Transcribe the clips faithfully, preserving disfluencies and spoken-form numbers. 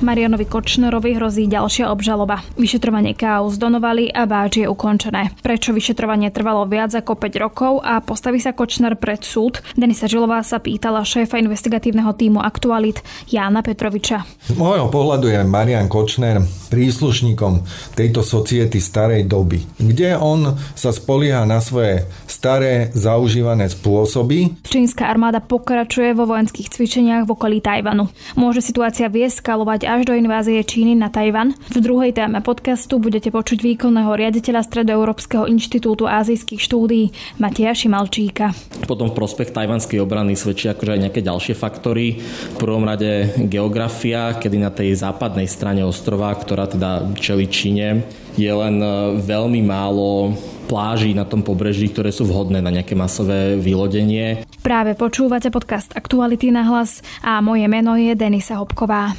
Marianovi Kočnerovi hrozí ďalšia obžaloba. Vyšetrovanie káuz Donovaly a Báč je ukončené. Prečo vyšetrovanie trvalo viac ako päť rokov a postaví sa Kočner pred súd? Denisa Žilová sa pýtala šéfa investigatívneho tímu Aktualit Jána Petroviča. Z môjho pohľadu je Marián Kočner príslušníkom tejto society starej doby, kde on sa spolieha na svoje staré, zaužívané spôsoby. Čínska armáda pokračuje vo vojenských cvičeniach v okolí Tajvanu. Môže situácia vieskalovať až do invázie Číny na Tajvan. V druhej téme podcastu budete počuť výkonného riaditeľa Stredoeurópskeho inštitútu ázijských štúdií Mateja Šimalčíka. Potom v prospech tajvanskej obrany svedčia akože aj nejaké ďalšie faktory. V prvom rade geografia, kedy na tej západnej strane ostrova, ktorá teda čelí Číne, je len veľmi málo pláží na tom pobreží, ktoré sú vhodné na nejaké masové vylodenie. Práve počúvate podcast Aktuality na hlas a moje meno je Denisa Hopková.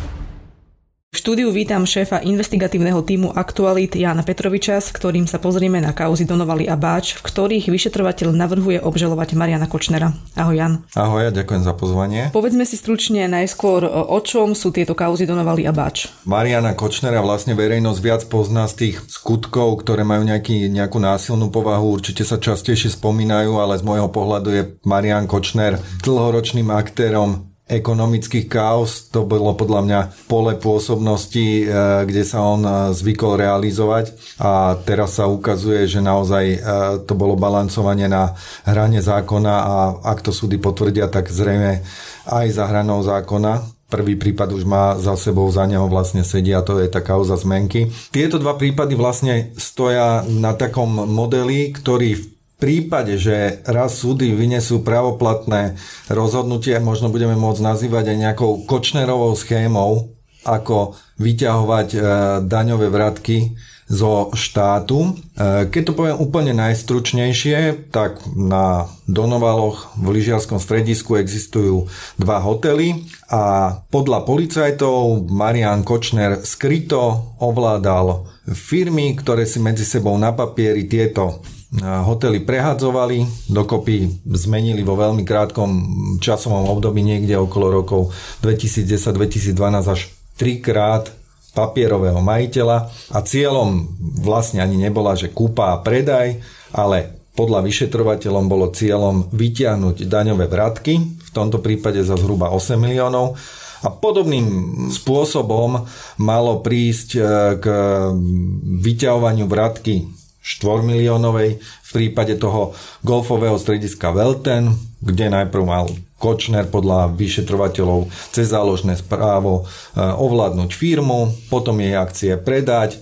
V štúdiu vítam šéfa investigatívneho tímu Aktualít Jána Petroviča, s ktorým sa pozrieme na kauzy Donovaly a Báč, v ktorých vyšetrovateľ navrhuje obžalovať Mariána Kočnera. Ahoj Jan. Ahoj, ja ďakujem za pozvanie. Povedzme si stručne najskôr, o čom sú tieto kauzy Donovaly a Báč. Mariána Kočnera vlastne verejnosť viac pozná z tých skutkov, ktoré majú nejaký, nejakú násilnú povahu, určite sa častejšie spomínajú, ale z môjho pohľadu je Marián Kočner dlhoročným aktérom ekonomických káuz. To bolo podľa mňa pole pôsobnosti, kde sa on zvykol realizovať a teraz sa ukazuje, že naozaj to bolo balancovanie na hrane zákona a ak to súdy potvrdia, tak zrejme aj za hranou zákona. Prvý prípad už má za sebou, za neho vlastne sedia, to je tá kauza zmenky. Tieto dva prípady vlastne stoja na takom modeli, ktorý v V prípade, že raz súdy vynesú právoplatné rozhodnutie, možno budeme môcť nazývať aj nejakou Kočnerovou schémou, ako vyťahovať e, daňové vratky zo štátu. E, keď to poviem úplne najstručnejšie, tak na Donovaloch v lyžiarskom stredisku existujú dva hotely a podľa policajtov Marián Kočner skryto ovládal firmy, ktoré si medzi sebou na papieri tieto hotely prehadzovali, dokopy zmenili vo veľmi krátkom časovom období, niekde okolo rokov dvetisícdesať dvetisícdvanásť až trikrát papierového majiteľa a cieľom vlastne ani nebola, že kúpa a predaj, ale podľa vyšetrovateľom bolo cieľom vytiahnuť daňové vratky, v tomto prípade za zhruba osem miliónov. A podobným spôsobom malo prísť k vyťahovaniu vratky štyri miliónovej v prípade toho golfového strediska Velten, kde najprv mal Kočner podľa vyšetrovateľov cez záložné právo ovládnuť firmu, potom jej akcie predať,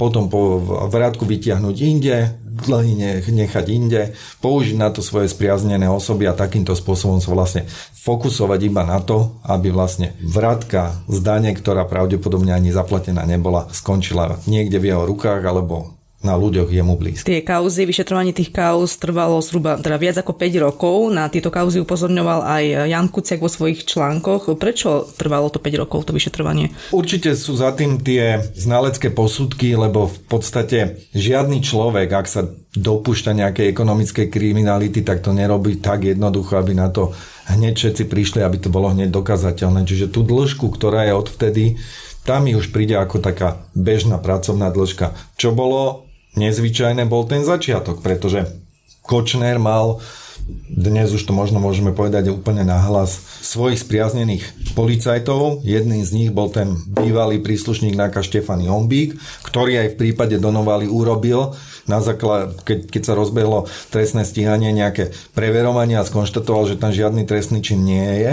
potom po vrátku vytiahnuť inde, dlhy nechať inde, použiť na to svoje spriaznené osoby a takýmto spôsobom sa vlastne fokusovať iba na to, aby vlastne vrátka z dane, ktorá pravdepodobne ani zaplatená nebola, skončila niekde v jeho rukách alebo na ľuďoch jemu blízko. Tie kauzy, vyšetrovanie tých kauz trvalo zhruba teda viac ako päť rokov. Na tieto kauzy upozorňoval aj Jan Kuciak vo svojich článkoch. Prečo trvalo to päť rokov, to vyšetrovanie? Určite sú za tým tie znalecké posudky, lebo v podstate žiadny človek, ak sa dopúšťa nejakej ekonomickej kriminality, tak to nerobí tak jednoducho, aby na to hneď všetci prišli, aby to bolo hneď dokazateľné. Čiže tú dĺžku, ktorá je odvtedy, tam mi už príde ako taká bežná pracovná dĺžka. Čo bolo nezvyčajné, bol ten začiatok, pretože Kočner mal, dnes už to možno môžeme povedať úplne nahlas, svojich spriaznených policajtov. Jedným z nich bol ten bývalý príslušník náka Štefan Jombík, ktorý aj v prípade Donovaly urobil, na základe, keď, keď sa rozbehlo trestné stíhanie, nejaké preverovanie a skonštatoval, že tam žiadny trestný čin nie je.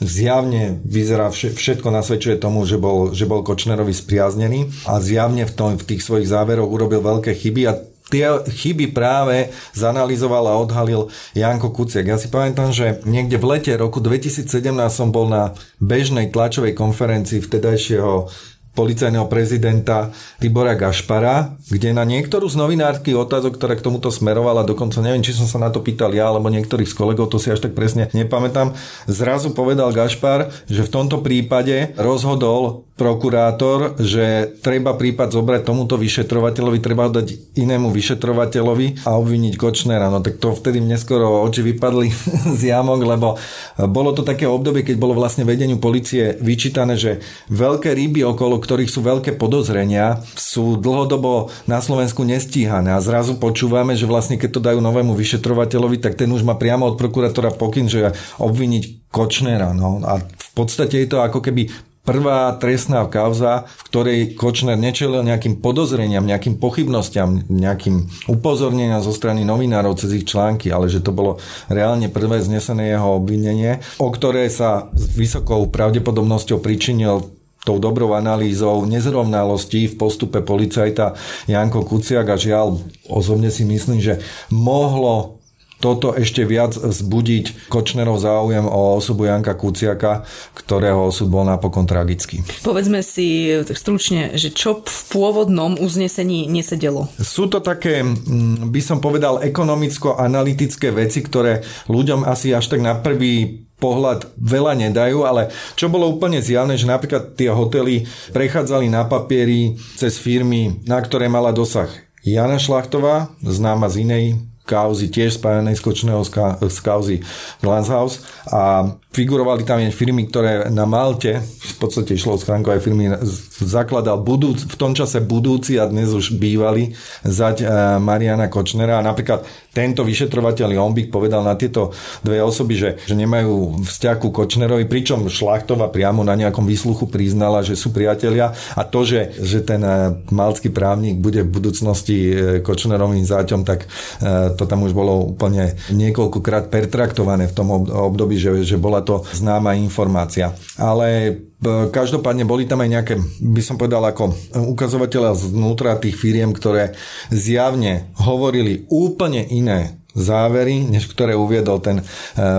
Zjavne vyzerá, všetko nasvedčuje tomu, že bol, že bol Kočnerovi spriaznený a zjavne v, tom, v tých svojich záveroch urobil veľké chyby a Tie chyby práve zanalyzoval a odhalil Janko Kuciak. Ja si pamätám, že niekde v lete roku dvetisícsedemnásť som bol na bežnej tlačovej konferencii vtedajšieho policajného prezidenta Tibora Gašpara, kde na niektorú z novinárskych otázok, ktorá k tomuto smerovala, dokonca neviem, či som sa na to pýtal ja, alebo niektorých z kolegov, to si až tak presne nepamätám, zrazu povedal Gašpar, že v tomto prípade rozhodol prokurátor, že treba prípad zobrať tomuto vyšetrovateľovi, treba ho dať inému vyšetrovateľovi a obviniť Kočnera. No tak to vtedy mne skoro oči vypadli z jamok, lebo bolo to také obdobie, keď bolo vlastne vedeniu polície vyčítané, že veľké ryby okolo ktorých sú veľké podozrenia, sú dlhodobo na Slovensku nestíhané a zrazu počúvame, že vlastne keď to dajú novému vyšetrovateľovi, tak ten už má priamo od prokurátora pokyn, že obviniť Kočnera. No. A v podstate je to ako keby prvá trestná kauza, v ktorej Kočner nečelil nejakým podozreniam, nejakým pochybnostiam, nejakým upozorneniam zo strany novinárov cez ich články, ale že to bolo reálne prvé znesené jeho obvinenie, o ktoré sa s vysokou pravdepodobnosťou pričinil tou dobrou analýzou nezrovnalostí v postupe policajta Janko Kuciak a žiaľ, osobne si myslím, že mohlo toto ešte viac vzbudiť Kočnerov záujem o osobu Janka Kuciaka, ktorého osud bol napokon tragický. Povedzme si stručne, že čo v pôvodnom uznesení nesedelo? Sú to také, by som povedal, ekonomicko-analytické veci, ktoré ľuďom asi až tak na prvý pohľad veľa nedajú, ale čo bolo úplne zjavné, že napríklad tie hotely prechádzali na papieri cez firmy, na ktoré mala dosah Jana Šlachtová, známa z inej kauzy, tiež spájanej z Kočného z kauzy Glance House a figurovali tam aj firmy, ktoré na Malte, v podstate išlo o schránku aj firmy, zakladal budúc, v tom čase budúci a dnes už bývalý zať Mariána Kočnera a napríklad tento vyšetrovateľ Jombik povedal na tieto dve osoby, že, že nemajú vzťah ku Kočnerovi, pričom Šlachtová priamo na nejakom výsluchu priznala, že sú priatelia a to, že, že ten maltský právnik bude v budúcnosti Kočnerovým záťom, tak to tam už bolo úplne niekoľkokrát pertraktované v tom období, že, že bola to známa informácia. Ale každopádne boli tam aj nejaké, by som povedal, ako ukazovateľa znútra tých firiem, ktoré zjavne hovorili úplne iné závery, než ktoré uviedol ten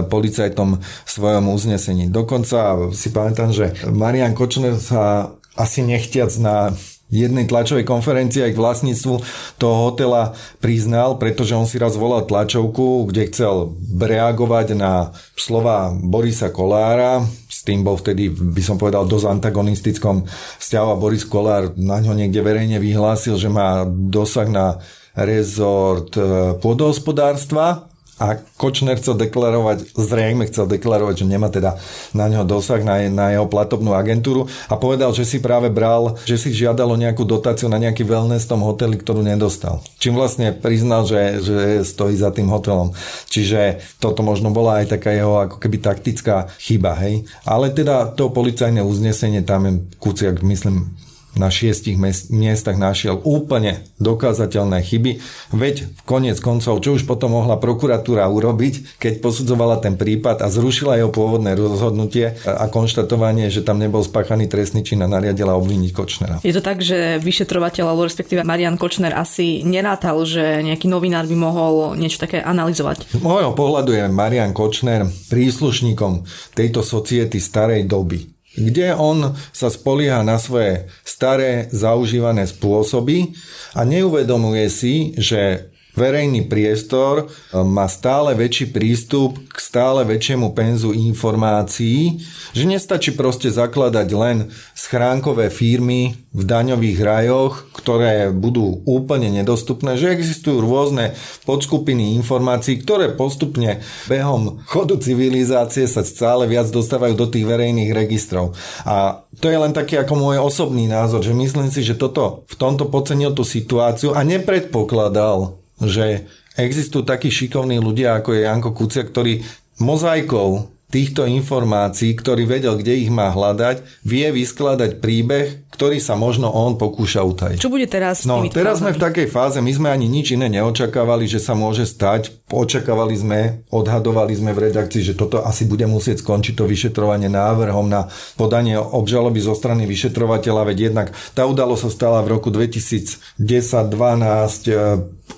policajtom v svojom uznesení. Dokonca si pamätám, že Marián Kočner sa asi nechtiac na jednej tlačovej konferencii aj k vlastníctvu toho hotela priznal, pretože on si raz volal tlačovku, kde chcel reagovať na slova Borisa Kollára. S tým bol vtedy, by som povedal, dosť antagonistickom vzťahu a Boris Kollár na ňo niekde verejne vyhlásil, že má dosah na rezort pôdohospodárstva. A Kočner chcel deklarovať, zrejme chcel deklarovať, že nemá teda na ňo dosah, na, na jeho platobnú agentúru a povedal, že si práve bral, že si žiadalo nejakú dotáciu na nejaký wellness v tom hoteli, ktorú nedostal. Čím vlastne priznal, že, že stojí za tým hotelom. Čiže toto možno bola aj taká jeho ako keby taktická chyba, hej. Ale teda to policajné uznesenie, tam je Kuciak, myslím, na šiestich miestach našiel úplne dokázateľné chyby. Veď koniec koncov, čo už potom mohla prokuratúra urobiť, keď posudzovala ten prípad a zrušila jeho pôvodné rozhodnutie a konštatovanie, že tam nebol spáchaný trestný čin a nariadila obviniť Kočnera. Je to tak, že vyšetrovateľ, alebo respektíve Marián Kočner asi nerátal, že nejaký novinár by mohol niečo také analyzovať. Z môjho pohľadu je Marián Kočner príslušníkom tejto society starej doby, kde on sa spolieha na svoje staré, zaužívané spôsoby a neuvedomuje si, že verejný priestor má stále väčší prístup k stále väčšiemu penzu informácií, že nestačí proste zakladať len schránkové firmy v daňových rajoch, ktoré budú úplne nedostupné, že existujú rôzne podskupiny informácií, ktoré postupne behom chodu civilizácie sa stále viac dostávajú do tých verejných registrov. A to je len taký ako môj osobný názor, že myslím si, že toto v tomto podcenil tú situáciu a nepredpokladal, že existujú takí šikovní ľudia, ako je Janko Kuciak, ktorí mozaikou týchto informácií, ktorý vedel, kde ich má hľadať, vie vyskladať príbeh, ktorý sa možno on pokúša utajiť. Čo bude teraz? No, teraz sme v takej fáze, my sme ani nič iné neočakávali, že sa môže stať. Očakávali sme, odhadovali sme v redakcii, že toto asi bude musieť skončiť to vyšetrovanie návrhom na podanie obžaloby zo strany vyšetrovateľa, veď jednak tá udalosť sa stala v roku dvetisícdesať dvanásť.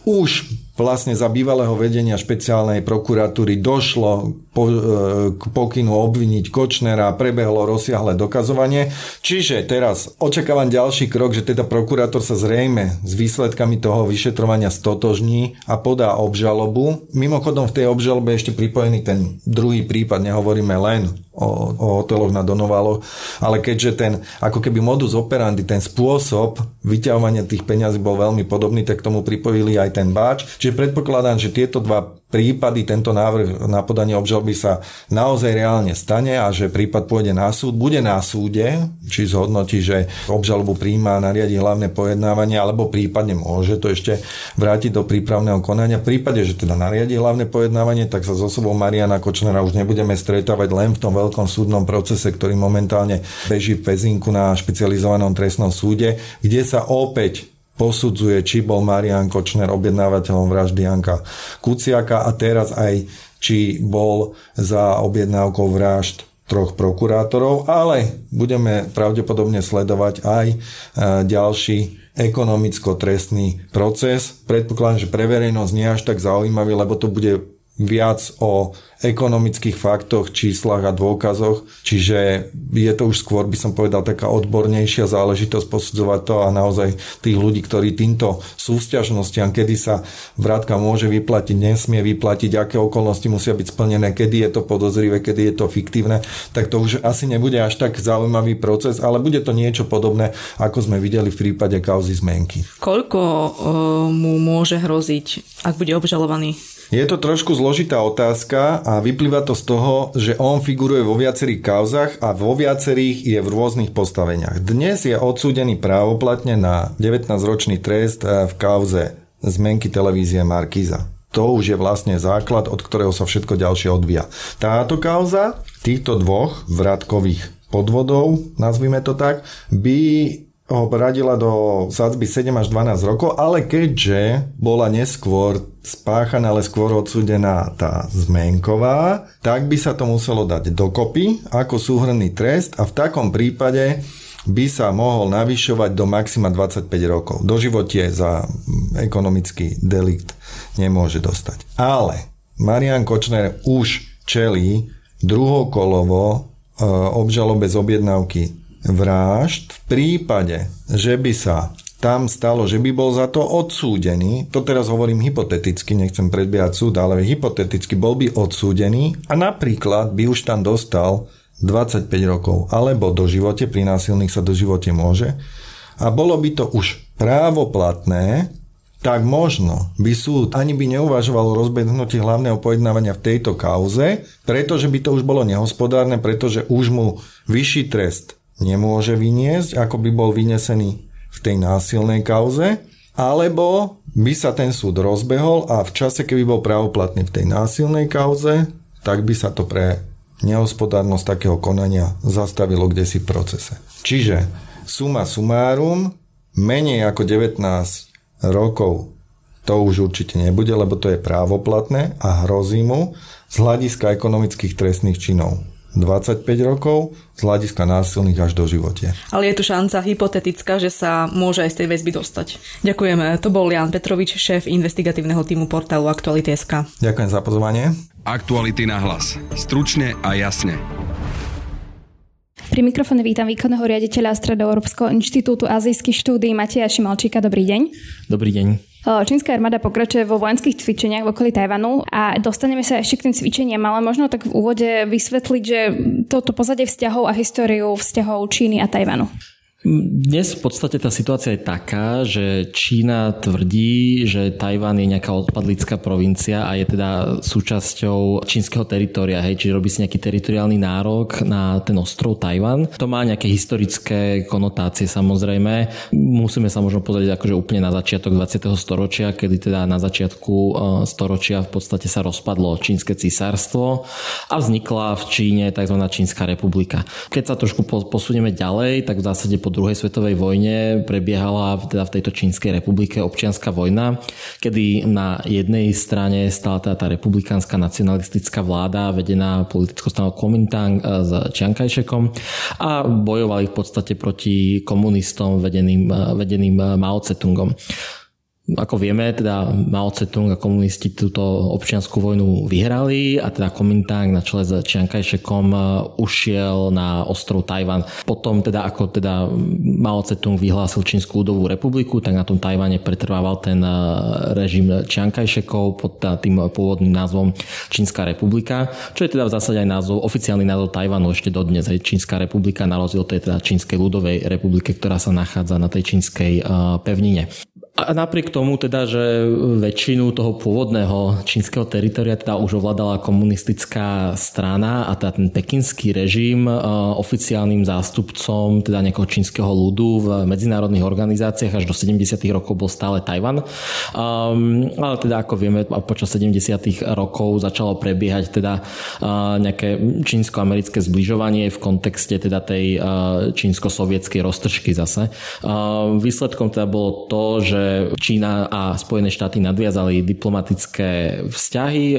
Už vlastne za bývalého vedenia špeciálnej prokuratúry došlo po, e, k pokynu obviniť Kočnera, prebehlo rozsiahle dokazovanie. Čiže teraz očakávam ďalší krok, že teda prokurátor sa zrejme s výsledkami toho vyšetrovania stotožní a podá obžalobu. Mimochodom v tej obžalobe ešte pripojený ten druhý prípad, nehovoríme len o, o hoteloch na Donovaloch, ale keďže ten ako keby modus operandi, ten spôsob vyťahovania tých peňazí bol veľmi podobný, tak tomu pripojili aj ten Báč. Čiže predpokladám, že tieto dva prípady, tento návrh na podanie obžaloby sa naozaj reálne stane a že prípad pôjde na súd, bude na súde, či zhodnotí, že obžalobu prijíma a nariadi hlavné pojednávanie, alebo prípadne môže to ešte vrátiť do prípravného konania. V prípade, že teda nariadi hlavné pojednávanie, tak sa s osobou Mariána Kočnera už nebudeme stretávať len v tom veľkom súdnom procese, ktorý momentálne beží v Pezinku na špecializovanom trestnom súde, kde sa opäť posudzuje, či bol Marián Kočner objednávateľom vraždy Janka Kuciaka a teraz aj, či bol za objednávkou vražd troch prokurátorov, ale budeme pravdepodobne sledovať aj ďalší ekonomicko-trestný proces. Predpokladám, že pre verejnosť nie až tak zaujímavý, lebo to bude viac o ekonomických faktoch, číslach a dôkazoch, čiže je to už skôr, by som povedal, taká odbornejšia záležitosť posudzovať to a naozaj tých ľudí, ktorí týmto súvzťažnostiam, kedy sa vrátka môže vyplatiť, nesmie vyplatiť, aké okolnosti musia byť splnené, kedy je to podozrivé, kedy je to fiktívne, tak to už asi nebude až tak zaujímavý proces, ale bude to niečo podobné, ako sme videli v prípade kauzy zmenky. Koľko uh, mu môže hroziť, ak bude obžalovaný? Je to trošku zložitá otázka a vyplýva to z toho, že on figuruje vo viacerých kauzach a vo viacerých je v rôznych postaveniach. Dnes je odsúdený právoplatne na devätnásťročný trest v kauze zmenky televízie Markíza. To už je vlastne základ, od ktorého sa všetko ďalšie odvíja. Táto kauza týchto dvoch vratkových podvodov, nazvime to tak, by ho radila do sadzby sedem až dvanásť rokov, ale keďže bola neskôr spáchaná, ale skôr odsúdená tá zmenková, tak by sa to muselo dať dokopy ako súhrnný trest a v takom prípade by sa mohol navyšovať do maxima dvadsaťpäť rokov. Doživotie za ekonomický delikt nemôže dostať. Ale Marián Kočner už čelí druhokolovo e, obžalobe z objednávky vražd v prípade, že by sa tam stalo, že by bol za to odsúdený, to teraz hovorím hypoteticky, nechcem predbiehať súd, ale hypoteticky bol by odsúdený a napríklad by už tam dostal dvadsaťpäť rokov, alebo doživote, pri násilných sa doživote môže, a bolo by to už právoplatné, tak možno by súd ani by neuvažoval o rozbehnutí hlavného pojednávania v tejto kauze, pretože by to už bolo nehospodárne, pretože už mu vyšší trest nemôže vyniesť, ako by bol vyniesený v tej násilnej kauze, alebo by sa ten súd rozbehol a v čase, keby bol právoplatný v tej násilnej kauze, tak by sa to pre nehospodárnosť takého konania zastavilo kdesi v procese. Čiže suma sumárum, menej ako devätnásť rokov to už určite nebude, lebo to je právoplatné a hrozí mu z hľadiska ekonomických trestných činov dvadsaťpäť rokov, z hľadiska násilných až do živote. Ale je tu šanca hypotetická, že sa môže aj z tej väzby dostať. Ďakujeme. To bol Ján Petrovič, šéf investigatívneho tímu portálu Aktuality bodka es ká. Ďakujem za pozvanie. Aktuality na hlas. Stručne a jasne. Pri mikrofóne vítam výkonného riaditeľa Stredoeurópskeho inštitútu ázijských štúdií Mateja Šimalčíka. Dobrý deň. Dobrý deň. Čínska armáda pokračuje vo vojenských cvičeniach v okolí Tajvanu a dostaneme sa ešte k tým cvičeniam, ale možno tak v úvode vysvetliť, že toto pozadie vzťahov a históriu vzťahov Číny a Tajvanu. Dnes v podstate tá situácia je taká, že Čína tvrdí, že Tajvan je nejaká odpadlická provincia a je teda súčasťou čínskeho teritória, hej, čiže robí si nejaký teritoriálny nárok na ten ostrov Tajvan. To má nejaké historické konotácie samozrejme. Musíme sa možno pozrieť akože úplne na začiatok dvadsiateho storočia, kedy teda na začiatku storočia v podstate sa rozpadlo čínske císarstvo a vznikla v Číne tzv. Čínska republika. Keď sa trošku posunieme ďalej, tak v zásade po druhej svetovej vojne prebiehala teda v tejto Čínskej republike občianska vojna, kedy na jednej strane stála teda tá republikánska nacionalistická vláda vedená politickou stranou Kuomintang s Čiang Kai-šekom a bojovali v podstate proti komunistom vedeným, vedeným Mao Tse-tungom. Ako vieme, teda Mao Tse-tung a komunisti túto občiansku vojnu vyhrali a teda Kuomintang na čele s Čiang Kai-šekom ušiel na ostrov Tajvan. Potom teda ako teda Mao Tse-tung vyhlásil Čínsku ľudovú republiku, tak na tom Tajvane pretrvával ten režim Čiang Kai-šekov pod tým pôvodným názvom Čínska republika, čo je teda v zásade aj názov, oficiálny názov Tajvanu ešte dodnes. Čínska republika na rozdiel tej teda Čínskej ľudovej republike, ktorá sa nachádza na tej čínskej pevnine. A napriek tomu teda, že väčšinu toho pôvodného čínskeho teritoria teda už ovládala komunistická strana a teda ten pekinský režim oficiálnym zástupcom teda nejakého čínskeho ľudu v medzinárodných organizáciách až do sedemdesiatych rokov bol stále Tajvan. Um, ale teda ako vieme, počas sedemdesiatych rokov začalo prebiehať teda nejaké čínsko-americké zbližovanie v kontexte teda tej čínsko-sovietskej roztržky zase. Um, výsledkom teda bolo to, že Čína a Spojené štáty nadviazali diplomatické vzťahy,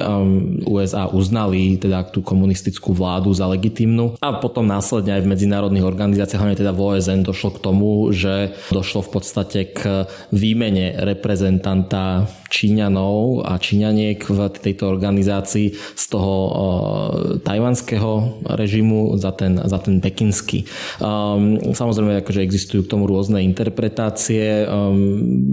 U S A uznali teda tú komunistickú vládu za legitímnu a potom následne aj v medzinárodných organizáciách, hlavne teda v O S N, došlo k tomu, že došlo v podstate k výmene reprezentanta Číňanov a Číňaniek v tejto organizácii z toho tajvanského režimu za ten, za ten pekinský. Samozrejme, akože existujú k tomu rôzne interpretácie.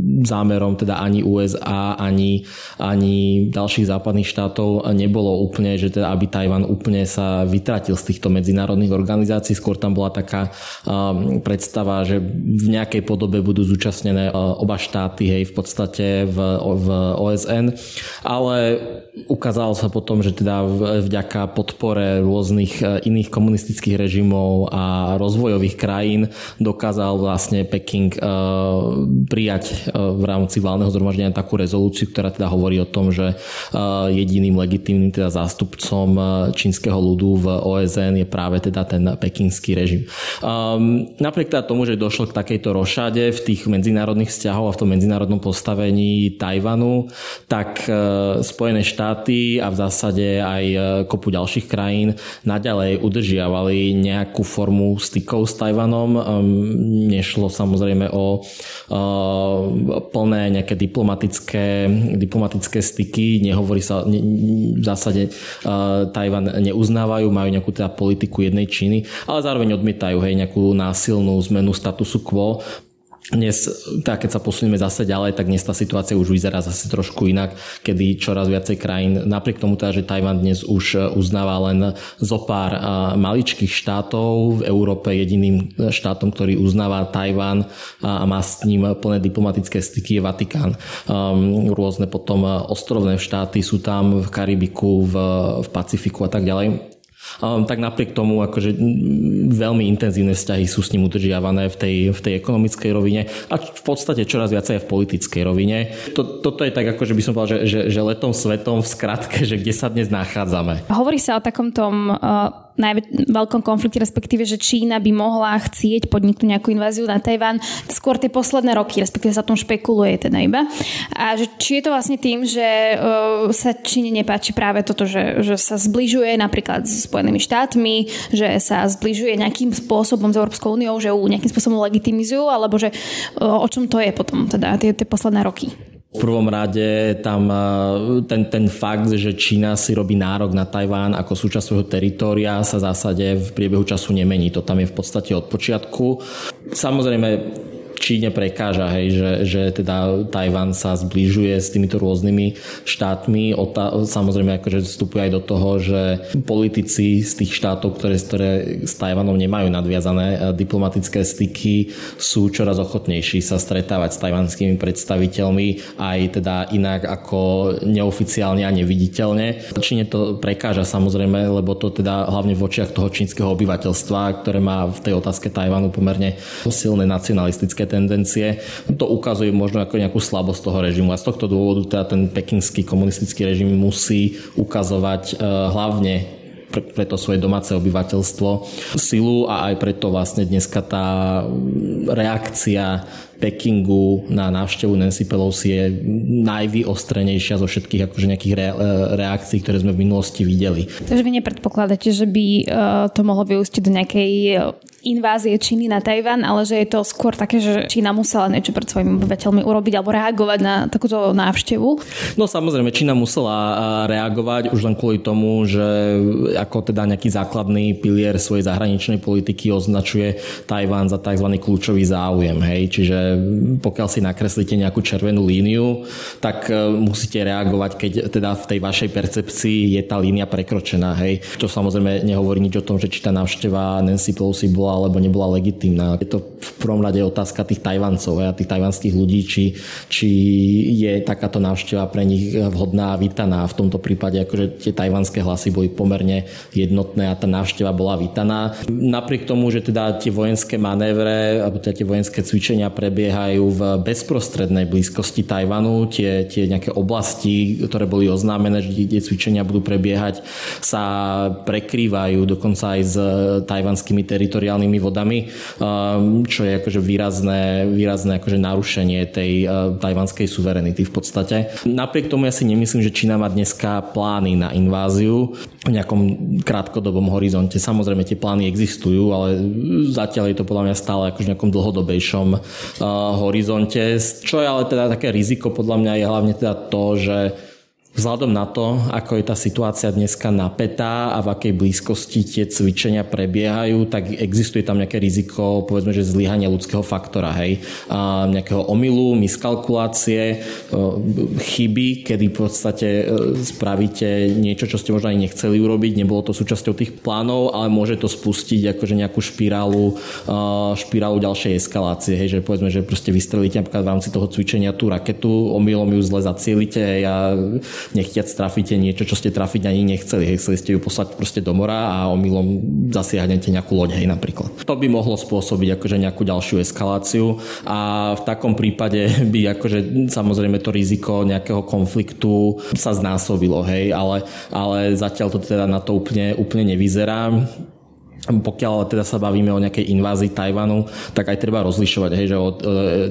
Zámerom teda ani U S A, ani, ani ďalších západných štátov nebolo úplne, že teda aby Tajvan úplne sa vytratil z týchto medzinárodných organizácií. Skôr tam bola taká um, predstava, že v nejakej podobe budú zúčastnené uh, oba štáty, hej, v podstate v, v O S N. Ale ukázalo sa potom, že teda vďaka podpore rôznych iných komunistických režimov a rozvojových krajín dokázal vlastne Peking uh, prijať v rámci valného zhromaždenia takú rezolúciu, ktorá teda hovorí o tom, že jediným legitímnym teda zástupcom čínskeho ľudu v O S N je práve teda ten pekinský režim. Um, napriek teda tomu, že došlo k takejto rošade v tých medzinárodných vzťahoch a v tom medzinárodnom postavení Tajvanu, tak Spojené štáty a v zásade aj kopu ďalších krajín naďalej udržiavali nejakú formu stykov s Tajvanom. Um, nešlo samozrejme o plné nejaké diplomatické, diplomatické styky. Nehovorí sa, ne, v zásade uh, Tajvan neuznávajú, majú nejakú teda politiku jednej Číny, ale zároveň odmietajú, hej, nejakú násilnú zmenu statusu quo. Dnes, tá, keď sa posunieme zase ďalej, tak dnes tá situácia už vyzerá zase trošku inak, kedy čoraz viacej krajín, napriek tomu tá, že Tajvan dnes už uznáva len zo pár maličkých štátov, v Európe jediným štátom, ktorý uznáva Tajvan a má s ním plné diplomatické styky, je Vatikán. Rôzne potom ostrovné štáty sú tam v Karibiku, v, v Pacifiku a tak ďalej. Um, tak napriek tomu akože veľmi intenzívne vzťahy sú s ním udržiavané v tej, v tej ekonomickej rovine a v podstate čoraz viac aj v politickej rovine. To, toto je tak, akože by som povedal, že, že, že letom svetom v skratke, že kde sa dnes nachádzame. Hovorí sa o takom tom uh... najväčšom veľkom konflikte, respektíve, že Čína by mohla chcieť podniknúť nejakú inváziu na Tajvan skôr tie posledné roky, respektíve sa o tom špekuluje teda iba. A že, či je to vlastne tým, že uh, sa Číne nepáči práve toto, že, že sa zbližuje napríklad s Spojenými štátmi, že sa zbližuje nejakým spôsobom s Európskou úniou, že ju nejakým spôsobom legitimizujú, alebo že uh, o čom to je potom teda tie, tie posledné roky? V prvom rade tam ten, ten fakt, že Čína si robí nárok na Tajván ako súčasť svojho teritória, sa v zásade v priebehu času nemení. To tam je v podstate od počiatku. Samozrejme, Číne prekáža, hej, že, že teda Tajvan sa zbližuje s týmito rôznymi štátmi. Otá- samozrejme, akože vstupuje aj do toho, že politici z tých štátov, ktoré, ktoré s Tajvanom nemajú nadviazané diplomatické styky, sú čoraz ochotnejší sa stretávať s tajvanskými predstaviteľmi aj teda inak ako neoficiálne a neviditeľne. Číne to prekáža samozrejme, lebo to teda hlavne v očiach toho čínskeho obyvateľstva, ktoré má v tej otázke Tajvanu pomerne silné nacionalistické tendencie, to ukazuje možno ako nejakú slabosť toho režimu. A z tohto dôvodu teda ten pekinský komunistický režim musí ukazovať e, hlavne preto svoje domáce obyvateľstvo silu a aj preto vlastne dneska tá reakcia Pekingu na návštevu Nancy Pelosi je najvyostrenejšia zo všetkých akože nejakých reakcií, ktoré sme v minulosti videli. Takže vy nepredpokladáte, že by to mohlo vyústiť do nejakej invázie Číny na Tajvan, ale že je to skôr také, že Čína musela niečo pred svojimi obyvateľmi urobiť alebo reagovať na takúto návštevu? No samozrejme, Čína musela reagovať už len kvôli tomu, že ako teda nejaký základný pilier svojej zahraničnej politiky označuje Tajvan za tzv. Kľúčový záujem. Hej? Čiže pokiaľ si nakreslíte nejakú červenú líniu, tak musíte reagovať, keď teda v tej vašej percepcii je tá línia prekročená. Hej? To samozrejme nehovorí nič o tom, že či tá návšteva Nancy Pelosi bola alebo nebola legitímna. Je to v prvom rade otázka tých Tajvancov a tých tajvanských ľudí, či, či je takáto návšteva pre nich vhodná a vítaná. V tomto prípade akože tie tajvanské hlasy boli pomerne jednotné a tá návšteva bola vítaná. Napriek tomu, že teda tie vojenské manévre alebo teda tie vojenské cvičenia prebiehajú v bezprostrednej blízkosti Tajvanu, tie, tie nejaké oblasti, ktoré boli oznámené, že tie cvičenia budú prebiehať, sa prekrývajú dokonca aj s tajvanskými teritoriálnymi vodami, čo je akože výrazné, výrazné akože narušenie tej tajvanskej suverenity v podstate. Napriek tomu ja si nemyslím, že Čína má dneska plány na inváziu v nejakom krátkodobom horizonte. Samozrejme tie plány existujú, ale zatiaľ je to podľa mňa stále akože v nejakom dlhodobejšom horizonte. Čo je ale teda také riziko podľa mňa je hlavne teda to, že vzhľadom na to, ako je tá situácia dneska napätá a v akej blízkosti tie cvičenia prebiehajú, tak existuje tam nejaké riziko, povedzme, že zlyhania ľudského faktora, hej, a nejakého omylu, miskalkulácie, chyby, kedy v podstate spravíte niečo, čo ste možno ani nechceli urobiť, nebolo to súčasťou tých plánov, ale môže to spustiť akože nejakú špirálu, špirálu ďalšej eskalácie, hej, že povedzme, že proste vystrelíte napríklad v rámci toho cvičenia tú raketu, omylom ju zle zacielite, hej, a nechtiac trafíte niečo, čo ste trafiť ani nechceli. Hej, chceli ste ju poslať proste do mora a omylom zasiahnete nejakú loď, hej, napríklad. To by mohlo spôsobiť akože nejakú ďalšiu eskaláciu a v takom prípade by akože samozrejme to riziko nejakého konfliktu sa znásobilo, hej, ale, ale zatiaľ to teda na to úplne, úplne nevyzerá. Pokiaľ teda sa bavíme o nejakej invázii Tajvanu, tak aj treba rozlišovať, hej, že od, e,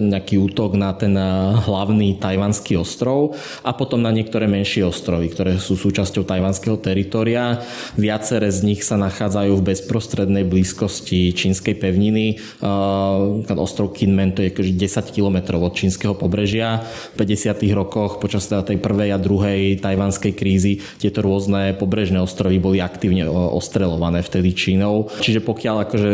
nejaký útok na ten hlavný tajvanský ostrov a potom na niektoré menšie ostrovy, ktoré sú súčasťou tajvanského teritoria. Viacere z nich sa nachádzajú v bezprostrednej blízkosti čínskej pevniny. E, ostrov Kinmen, to je desať kilometrov od čínskeho pobrežia. V päťdesiatych rokoch počas teda tej prvej a druhej tajvanskej krízy tieto rôzne pobrežné ostrovy boli aktívne ostrelované vtedy Čínou. Čiže pokiaľ akože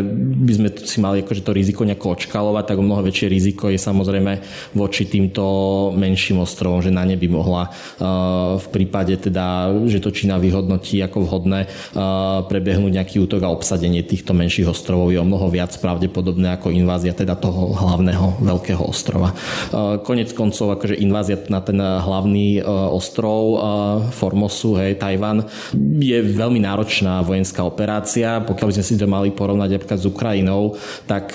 by sme si mali akože to riziko nejako odškalovať, tak o mnoho väčšie riziko je samozrejme voči týmto menším ostrovom, že na ne by mohla v prípade teda, že to Čína vyhodnotí ako vhodné, prebehnúť nejaký útok a obsadenie týchto menších ostrovov je o mnoho viac pravdepodobné ako invázia teda toho hlavného veľkého ostrova. Konec koncov akože invázia na ten hlavný ostrov Formosu, hej, Tajvan, je veľmi náročná vojenská operácia. Pokiaľ by sme si to mali porovnať napríklad s Ukrajinou, tak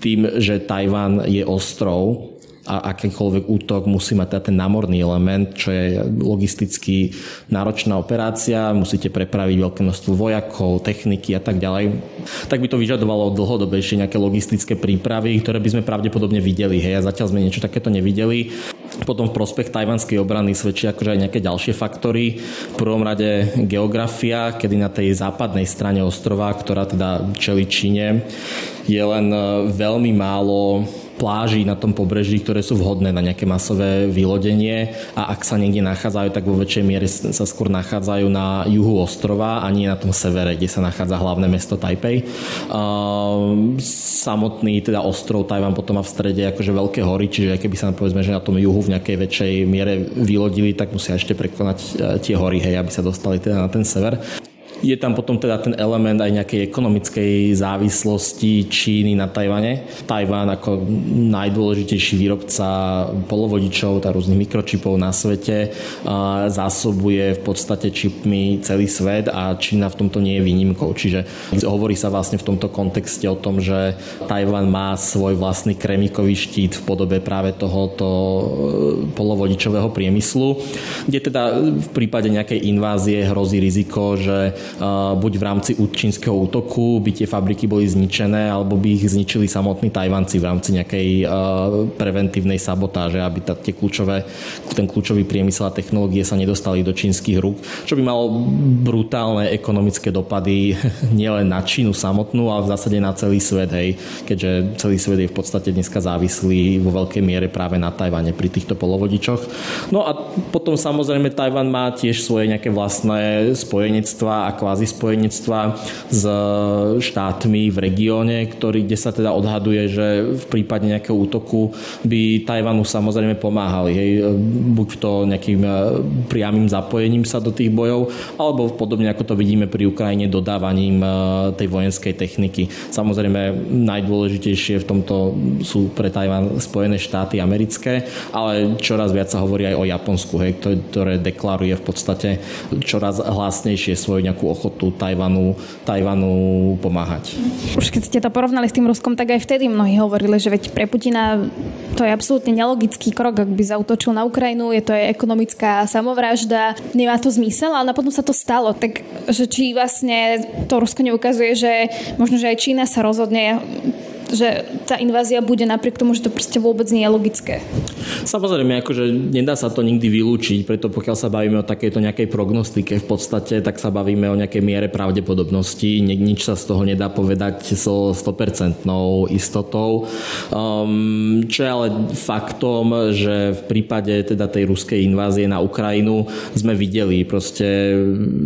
tým, že Tajvan je ostrov, a akýkoľvek útok musí mať teda ten námorný element, čo je logisticky náročná operácia, musíte prepraviť veľké množstvo vojakov, techniky a tak ďalej, tak by to vyžadovalo dlhodobejšie nejaké logistické prípravy, ktoré by sme pravdepodobne videli. Hej, a zatiaľ sme niečo takéto nevideli. Potom v prospech tajvanskej obrany svedčia akože aj nejaké ďalšie faktory. V prvom rade geografia, kedy na tej západnej strane ostrova, ktorá teda čelí Číne, je len veľmi málo pláží na tom pobreží, ktoré sú vhodné na nejaké masové vylodenie, a ak sa niekde nachádzajú, tak vo väčšej miere sa skôr nachádzajú na juhu ostrova a nie na tom severe, kde sa nachádza hlavné mesto Taipei. Uh, samotný teda ostrov Tajvan potom má v strede akože veľké hory, čiže keby sa povedzme, že na tom juhu v nejakej väčšej miere vylodili, tak musia ešte prekonať tie hory, hej, aby sa dostali teda na ten sever. Je tam potom teda ten element aj nejakej ekonomickej závislosti Číny na Tajvane. Tajvan ako najdôležitejší výrobca polovodičov a rôznych mikročipov na svete zásobuje v podstate čipmi celý svet a Čína v tomto nie je výnimkou. Čiže hovorí sa vlastne v tomto kontexte o tom, že Tajvan má svoj vlastný kremíkový štít v podobe práve tohoto polovodičového priemyslu, kde teda v prípade nejakej invázie hrozí riziko, že buď v rámci čínskeho útoku by tie fabriky boli zničené, alebo by ich zničili samotní Tajvanci v rámci nejakej preventívnej sabotáže, aby tie kľúčové, ten kľúčový priemysel a technológie sa nedostali do čínskych rúk, čo by malo brutálne ekonomické dopady nielen na Čínu samotnú, ale v zásade na celý svet, hej, keďže celý svet je v podstate dneska závislý vo veľkej miere práve na Tajvane pri týchto polovodičoch. No a potom samozrejme Tajvan má tiež svoje nejaké vlastné spojenectvá a kvázi spojenectva s štátmi v regióne, ktorý, kde sa teda odhaduje, že v prípade nejakého útoku by Tajvanu samozrejme pomáhali. Hej. Buď to nejakým priamým zapojením sa do tých bojov, alebo podobne ako to vidíme pri Ukrajine, dodávaním tej vojenskej techniky. Samozrejme najdôležitejšie v tomto sú pre Tajvan Spojené štáty americké, ale čoraz viac sa hovorí aj o Japonsku, hej, ktoré deklaruje v podstate čoraz hlasnejšie svoju nejakú ochotu Tajvanu, Tajvanu pomáhať. Už keď ste to porovnali s tým Ruskom, tak aj vtedy mnohí hovorili, že veď pre Putina to je absolútne nelogický krok, ak by zaútočil na Ukrajinu, je to aj ekonomická samovražda, nemá to zmysel, ale napokon sa to stalo. Tak že či vlastne to Rusko neukazuje, že možno, že aj Čína sa rozhodne, že tá invázia bude napriek tomu, že to proste vôbec nie je logické. Samozrejme, akože nedá sa to nikdy vylúčiť, preto pokiaľ sa bavíme o takejto nejakej prognostike v podstate, tak sa bavíme o nejakej miere pravdepodobnosti. Nič sa z toho nedá povedať so sto percent istotou. Um, čo je ale faktom, že v prípade teda tej ruskej invázie na Ukrajinu sme videli proste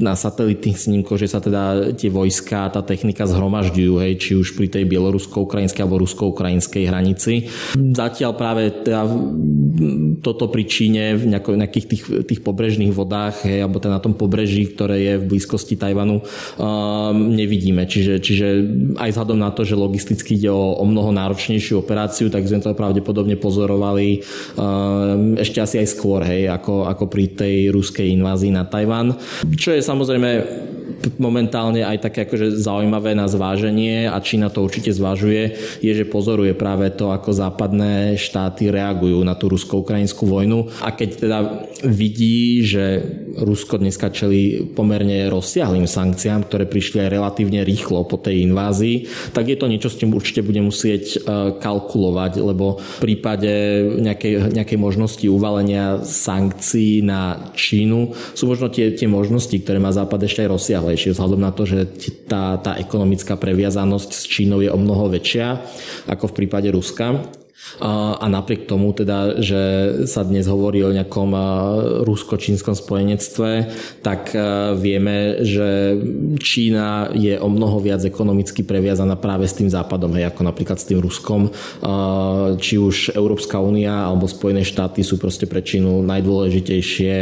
na satelitných snímkoch, že sa teda tie vojska, tá technika zhromažďujú, hej, či už pri tej bielorusko-ukrajinskej alebo rusko-ukrajinskej hranici. Zatiaľ práve teda toto pri Číne v nejakých tých, tých pobrežných vodách, hej, alebo teda na tom pobreží, ktoré je v blízkosti Tajvanu, um, nevidíme. Čiže, čiže aj vzhľadom na to, že logisticky ide o, o mnoho náročnejšiu operáciu, tak sme to pravdepodobne pozorovali um, ešte asi aj skôr, hej, ako, ako pri tej ruskej invázii na Tajvan. Čo je samozrejme momentálne aj také akože zaujímavé na zváženie, a Čína to určite zvážuje, je, že pozoruje práve to, ako západné štáty reagujú na tú rusko-ukrajinskú vojnu, a keď teda vidí, že Rusko dneska čelí pomerne rozsiahlým sankciám, ktoré prišli aj relatívne rýchlo po tej invázii, tak je to niečo, s čím určite bude musieť kalkulovať, lebo v prípade nejakej, nejakej možnosti uvalenia sankcií na Čínu sú možno tie, tie možnosti, ktoré má Západ ešte aj rozsiahlé, vzhľadom na to, že tá, tá ekonomická previazanosť s Čínou je o mnoho väčšia ako v prípade Ruska. A napriek tomu teda, že sa dnes hovorí o nejakom rusko-čínskom spojenectve, tak vieme, že Čína je o mnoho viac ekonomicky previazaná práve s tým Západom, hej, ako napríklad s tým Ruskom. Či už Európska únia alebo Spojené štáty sú proste pre Čínu najdôležitejšie,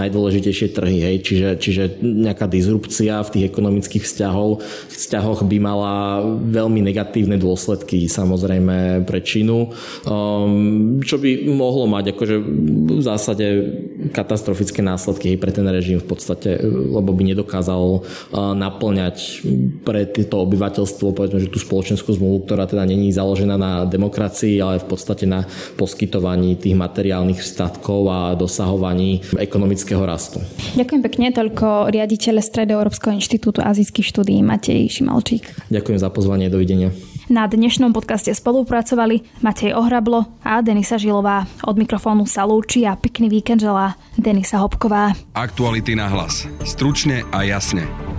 najdôležitejšie trhy, hej. Čiže, čiže nejaká disrupcia v tých ekonomických vzťahov, vzťahoch by mala veľmi negatívne dôsledky samozrejme pre Čínu, čo by mohlo mať akože v zásade katastrofické následky pre ten režim v podstate, lebo by nedokázal naplňať pre to obyvateľstvo, povedzme, že tú spoločenskú zmluvu, ktorá teda není založená na demokracii, ale v podstate na poskytovaní tých materiálnych statkov a dosahovaní ekonomického rastu. Ďakujem pekne, toľko riaditeľ Stredoeurópskeho inštitútu ázijských štúdií Matej Šimalčík. Ďakujem za pozvanie, dovidenia. Na dnešnom podcaste spolupracovali Matej Ohrablo a Denisa Žilová. Od mikrofónu sa lúči a pekný víkend želá Denisa Hopková. Aktuality na hlas. Stručne a jasne.